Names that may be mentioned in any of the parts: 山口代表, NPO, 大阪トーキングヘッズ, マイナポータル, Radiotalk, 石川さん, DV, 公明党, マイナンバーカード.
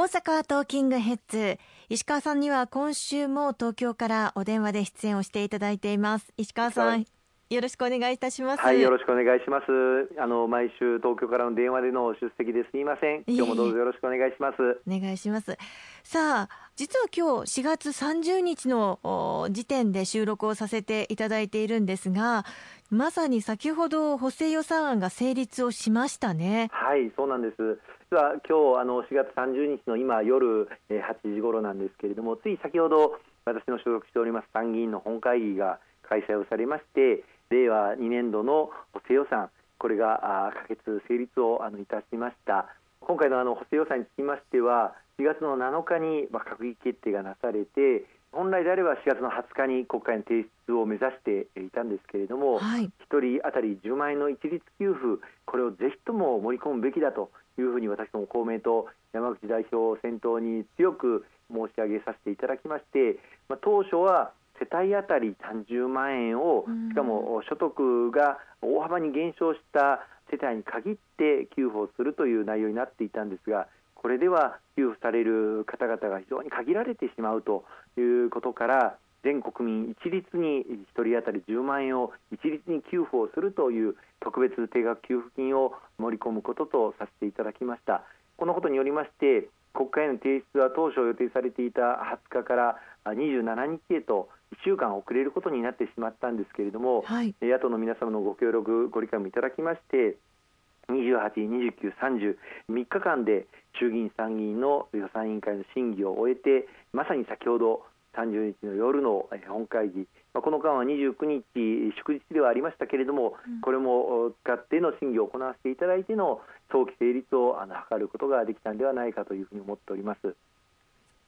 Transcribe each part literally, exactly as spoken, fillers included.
大阪トーキングヘッズ、石川さんには今週も東京からお電話で出演をしていただいています。石川さん、はい、よろしくお願いいたします。はい、よろしくお願いします。あの毎週東京からの電話での出席ですみません。今日もどうぞよろしくお願いします。えー、お願いします。さあ、実は今日しがつさんじゅうにちの時点で収録をさせていただいているんですが、まさに先ほど補正予算案が成立をしましたね。はい、そうなんです。実は今日あのしがつさんじゅうにちの今夜はちじ頃なんですけれども、つい先ほど私の所属しております参議院の本会議が開催をされまして、れいわにねんどの補正予算、これが可決成立をいたしました。今回の補正予算につきましては、しがつのなのかに閣議決定がなされて、本来であればしがつのはつかに国会の提出を目指していたんですけれども、はい、ひとり当たりじゅうまんえんの一律給付、これをぜひとも盛り込むべきだというふうに、私ども公明党山口代表を先頭に強く申し上げさせていただきまして、当初は世帯当たりさんじゅうまんえんを、しかも所得が大幅に減少した世帯に限って給付をするという内容になっていたんですが、これでは給付される方々が非常に限られてしまうということから、全国民一律にひとり当たりじゅうまんえんを一律に給付をするという特別定額給付金を盛り込むこととさせていただきました。このことによりまして、国会への提出は当初予定されていたはつかからにじゅうしちにちへといっしゅうかん遅れることになってしまったんですけれども、はい、野党の皆様のご協力ご理解もいただきまして、にじゅうはち、にじゅうきゅう、さんじゅう、みっかかんで衆議院参議院の予算委員会の審議を終えて、まさに先ほどさんじゅうにちの夜の本会議、この間はにじゅうくにち祝日ではありましたけれども、これも使っての審議を行わせていただいての早期成立を図ることができたのではないかというふうに思っております。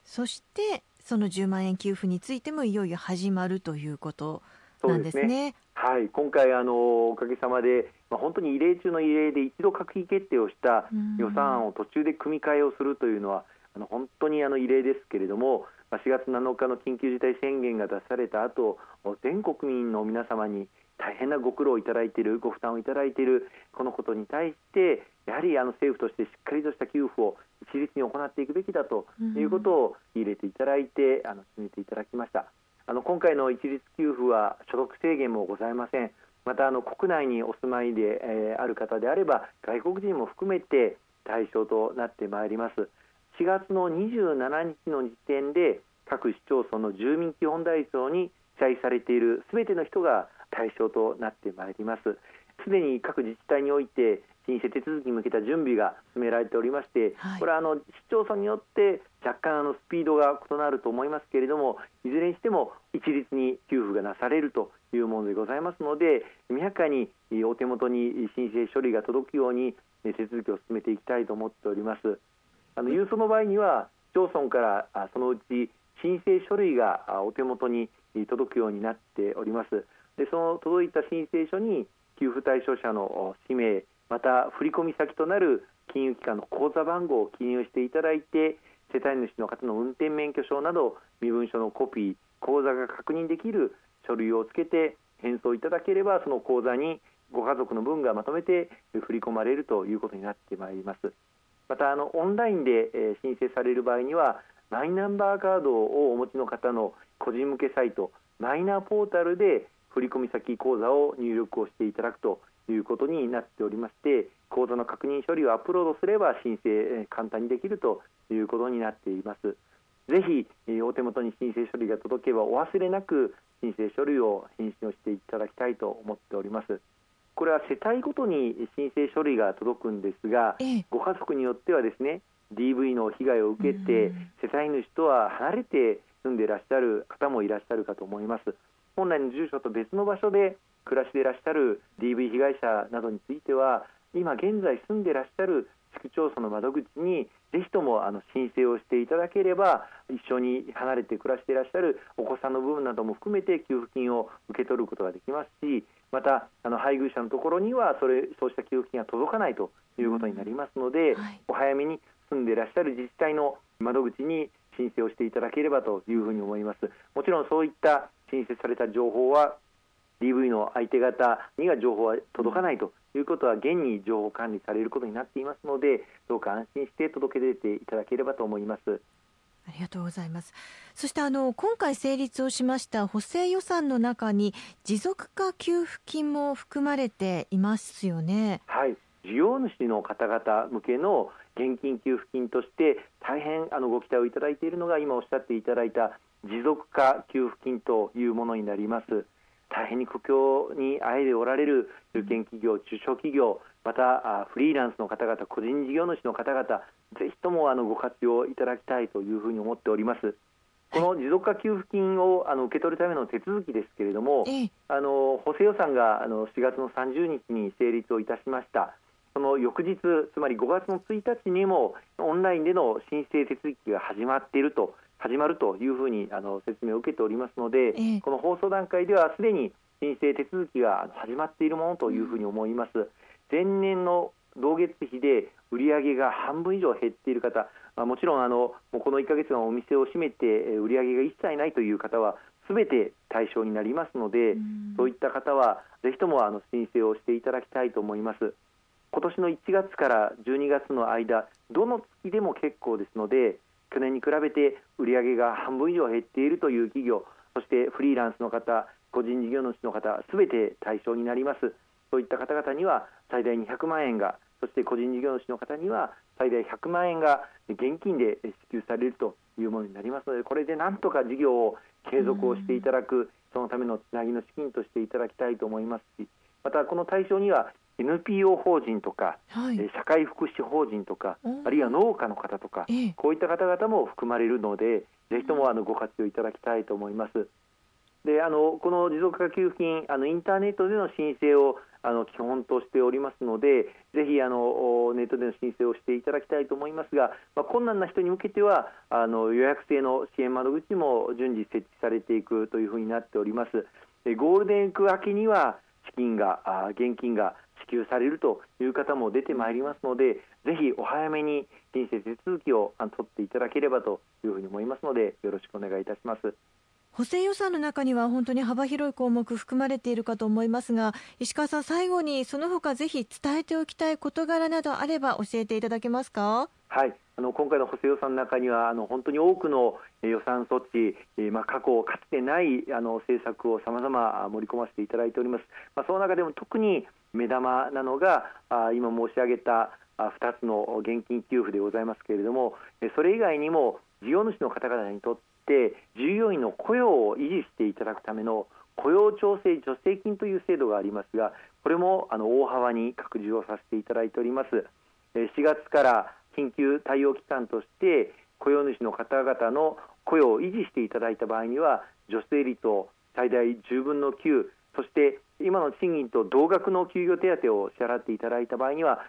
そしてそのじゅうまんえん給付についてもいよいよ始まるということなんですね。そうですね、はい、今回あのおかげさまで、まあ、本当に異例中の異例で、一度閣議決定をした予算案を途中で組み替えをするというのは、あの本当にあの異例ですけれども、まあ、しがつなのかの緊急事態宣言が出された後、全国民の皆様に大変なご苦労をいただいている、ご負担をいただいている、このことに対してやはりあの政府としてしっかりとした給付を一律に行っていくべきだということを入れていただいて、あの決めていただきました。あの今回の一律給付は所得制限もございません。またあの国内にお住まいで、えー、ある方であれば外国人も含めて対象となってまいります。しがつのにじゅうしちにちの時点で、各市町村の住民基本台帳に記載されているすべての人が対象となってまいります。すでに各自治体において申請手続きに向けた準備が進められておりまして、はい、これはあの市町村によって若干あのスピードが異なると思いますけれども、いずれにしても一律に給付がなされるというものでございますので、速やかにお手元に申請書類が届くように手続きを進めていきたいと思っております。あの郵送の場合には、市町村からそのうち申請書類がお手元に届くようになっております。でその届いた申請書に給付対象者の氏名、また振込先となる金融機関の口座番号を記入していただいて、世帯主の方の運転免許証など身分証のコピー、口座が確認できる書類をつけて返送いただければ、その口座にご家族の分がまとめて振り込まれるということになってまいります。またあのオンラインで申請される場合には、マイナンバーカードをお持ちの方の個人向けサイトマイナポータルで振込先口座を入力をしていただくということになっておりまして、口座の確認書類をアップロードすれば申請簡単にできるということになっています。ぜひお手元に申請書類が届けばお忘れなく申請書類を返信をしていただきたいと思っております。これは世帯ごとに申請書類が届くんですが、ご家族によってはですね、 ディーブイ の被害を受けて世帯主とは離れて住んでいらっしゃる方もいらっしゃるかと思います。本来の住所と別の場所で暮らしていらっしゃる ディーブイ 被害者などについては、今現在住んでいらっしゃる市区町村の窓口にぜひともあの申請をしていただければ、一緒に離れて暮らしていらっしゃるお子さんの部分なども含めて給付金を受け取ることができますし、またあの配偶者のところにはそれそうした給付金が届かないということになりますので、うんはい、お早めに住んでいらっしゃる自治体の窓口に申請をしていただければというふうに思います。もちろんそういった申請された情報はディーブイ の相手方には情報は届かないということは、現に情報管理されることになっていますので、どうか安心して届け出ていただければと思います。ありがとうございます。そしてあの今回成立をしました補正予算の中に持続化給付金も含まれていますよね。はい、事業主の方々向けの現金給付金として大変あのご期待をいただいているのが、今おっしゃっていただいた持続化給付金というものになります。大変に苦境にあえでおられる中堅企業、中小企業、またフリーランスの方々、個人事業主の方々、ぜひともあのご活用いただきたいというふうに思っております。この持続化給付金をあの受け取るための手続きですけれども、あの補正予算があのしがつのさんじゅうにちに成立をいたしました。その翌日、つまりごがつのついたちにもオンラインでの申請手続きが始まっていると始まるというふうにあの説明を受けておりますので、えー、この放送段階ではすでに申請手続きが始まっているものというふうに思います。前年の同月比で売上が半分以上減っている方、まあ、もちろんあのもうこのいっかげつかんお店を閉めて売上が一切ないという方はすべて対象になりますので、そういった方はぜひともあの申請をしていただきたいと思います。今年のいちがつからじゅうにがつの間、どの月でも結構ですので、去年に比べて売上が半分以上減っているという企業、そしてフリーランスの方、個人事業主の方、すべて対象になります。そういった方々には最大にひゃくまんえんが、そして個人事業主の方には最大ひゃくまんえんが現金で支給されるというものになりますので、これでなんとか事業を継続をしていただく、そのためのつなぎの資金としていただきたいと思いますし、またこの対象にはエヌピーオー 法人とか、はい、社会福祉法人とか、あるいは農家の方とか、ええ、こういった方々も含まれるので、ぜひともあのご活用いただきたいと思います。であのこの持続化給付金、あのインターネットでの申請をあの基本としておりますので、ぜひあのネットでの申請をしていただきたいと思いますが、まあ、困難な人に向けてはあの予約制の支援窓口も順次設置されていくというふうになっております。でゴールデンウィーク明けには資金があ現金が支給されるという方も出てまいりますので、ぜひお早めに申請手続きを取っていただければというふうに思いますので、よろしくお願いいたします。補正予算の中には本当に幅広い項目含まれているかと思いますが、石川さん、最後にその他ぜひ伝えておきたい事柄などあれば教えていただけますか。はい、あの今回の補正予算の中にはあの本当に多くの予算措置、えーまあ、過去かつてないあの政策をさまざま盛り込ませていただいております。まあ、その中でも特に目玉なのが今申し上げたふたつの現金給付でございますけれども、それ以外にも事業主の方々にとって従業員の雇用を維持していただくための雇用調整助成金という制度がありますが、これもあの大幅に拡充をさせていただいております。しがつから緊急対応期間として雇用主の方々の雇用を維持していただいた場合には助成率を最大じゅうぶんのきゅう、そして今の賃金と同額の休業手当を支払っていただいた場合には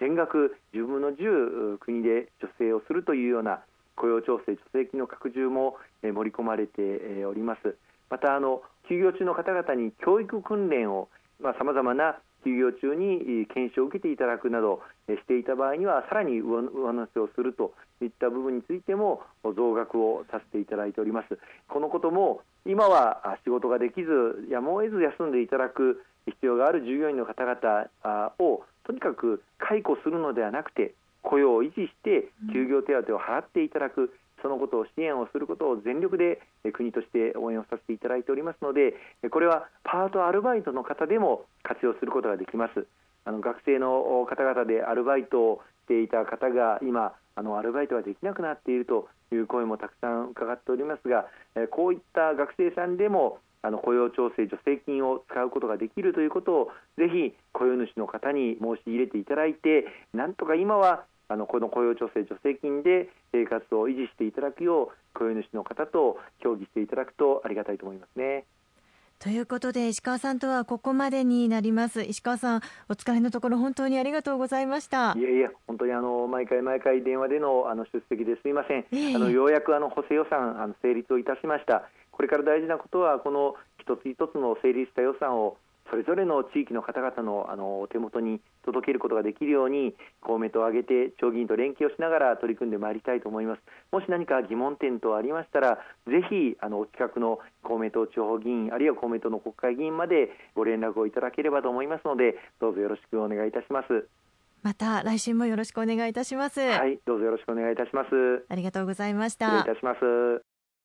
全額じゅうぶんのじゅう国で助成をするというような雇用調整助成金の拡充も盛り込まれております。またあの休業中の方々に教育訓練を、まあ、様々な休業中に研修を受けていただくなどしていた場合にはさらに上乗せをするといった部分についても増額をさせていただいております。このことも今は仕事ができずやむを得ず休んでいただく必要がある従業員の方々をとにかく解雇するのではなくて、雇用を維持して休業手当を払っていただく、そのことを支援をすることを全力で国として応援をさせていただいておりますので、これはパートアルバイトの方でも活用することができます。あの学生の方々でアルバイトをしていた方が今あのアルバイトができなくなっているという声もたくさん伺っておりますが、こういった学生さんでもあの雇用調整助成金を使うことができるということをぜひ雇用主の方に申し入れていただいて、なんとか今はあのこの雇用調整助成金で生活を維持していただくよう雇用主の方と協議していただくとありがたいと思いますね。ということで石川さんとはここまでになります。石川さん、お疲れのところ本当にありがとうございました。いやいや、本当にあの毎回毎回電話でのあの出席ですいません。ええ、あのようやくあの補正予算あの成立をいたしました。これから大事なことはこの一つ一つの成立した予算をそれぞれの地域の方々のあのお手元に届けることができるように、公明党を挙げて町議員と連携をしながら取り組んでまいりたいと思います。もし何か疑問点等ありましたら、ぜひあのお近くの公明党地方議員、あるいは公明党の国会議員までご連絡をいただければと思いますので、どうぞよろしくお願いいたします。また来週もよろしくお願いいたします。はい、どうぞよろしくお願いいたします。ありがとうございました。失礼いたします。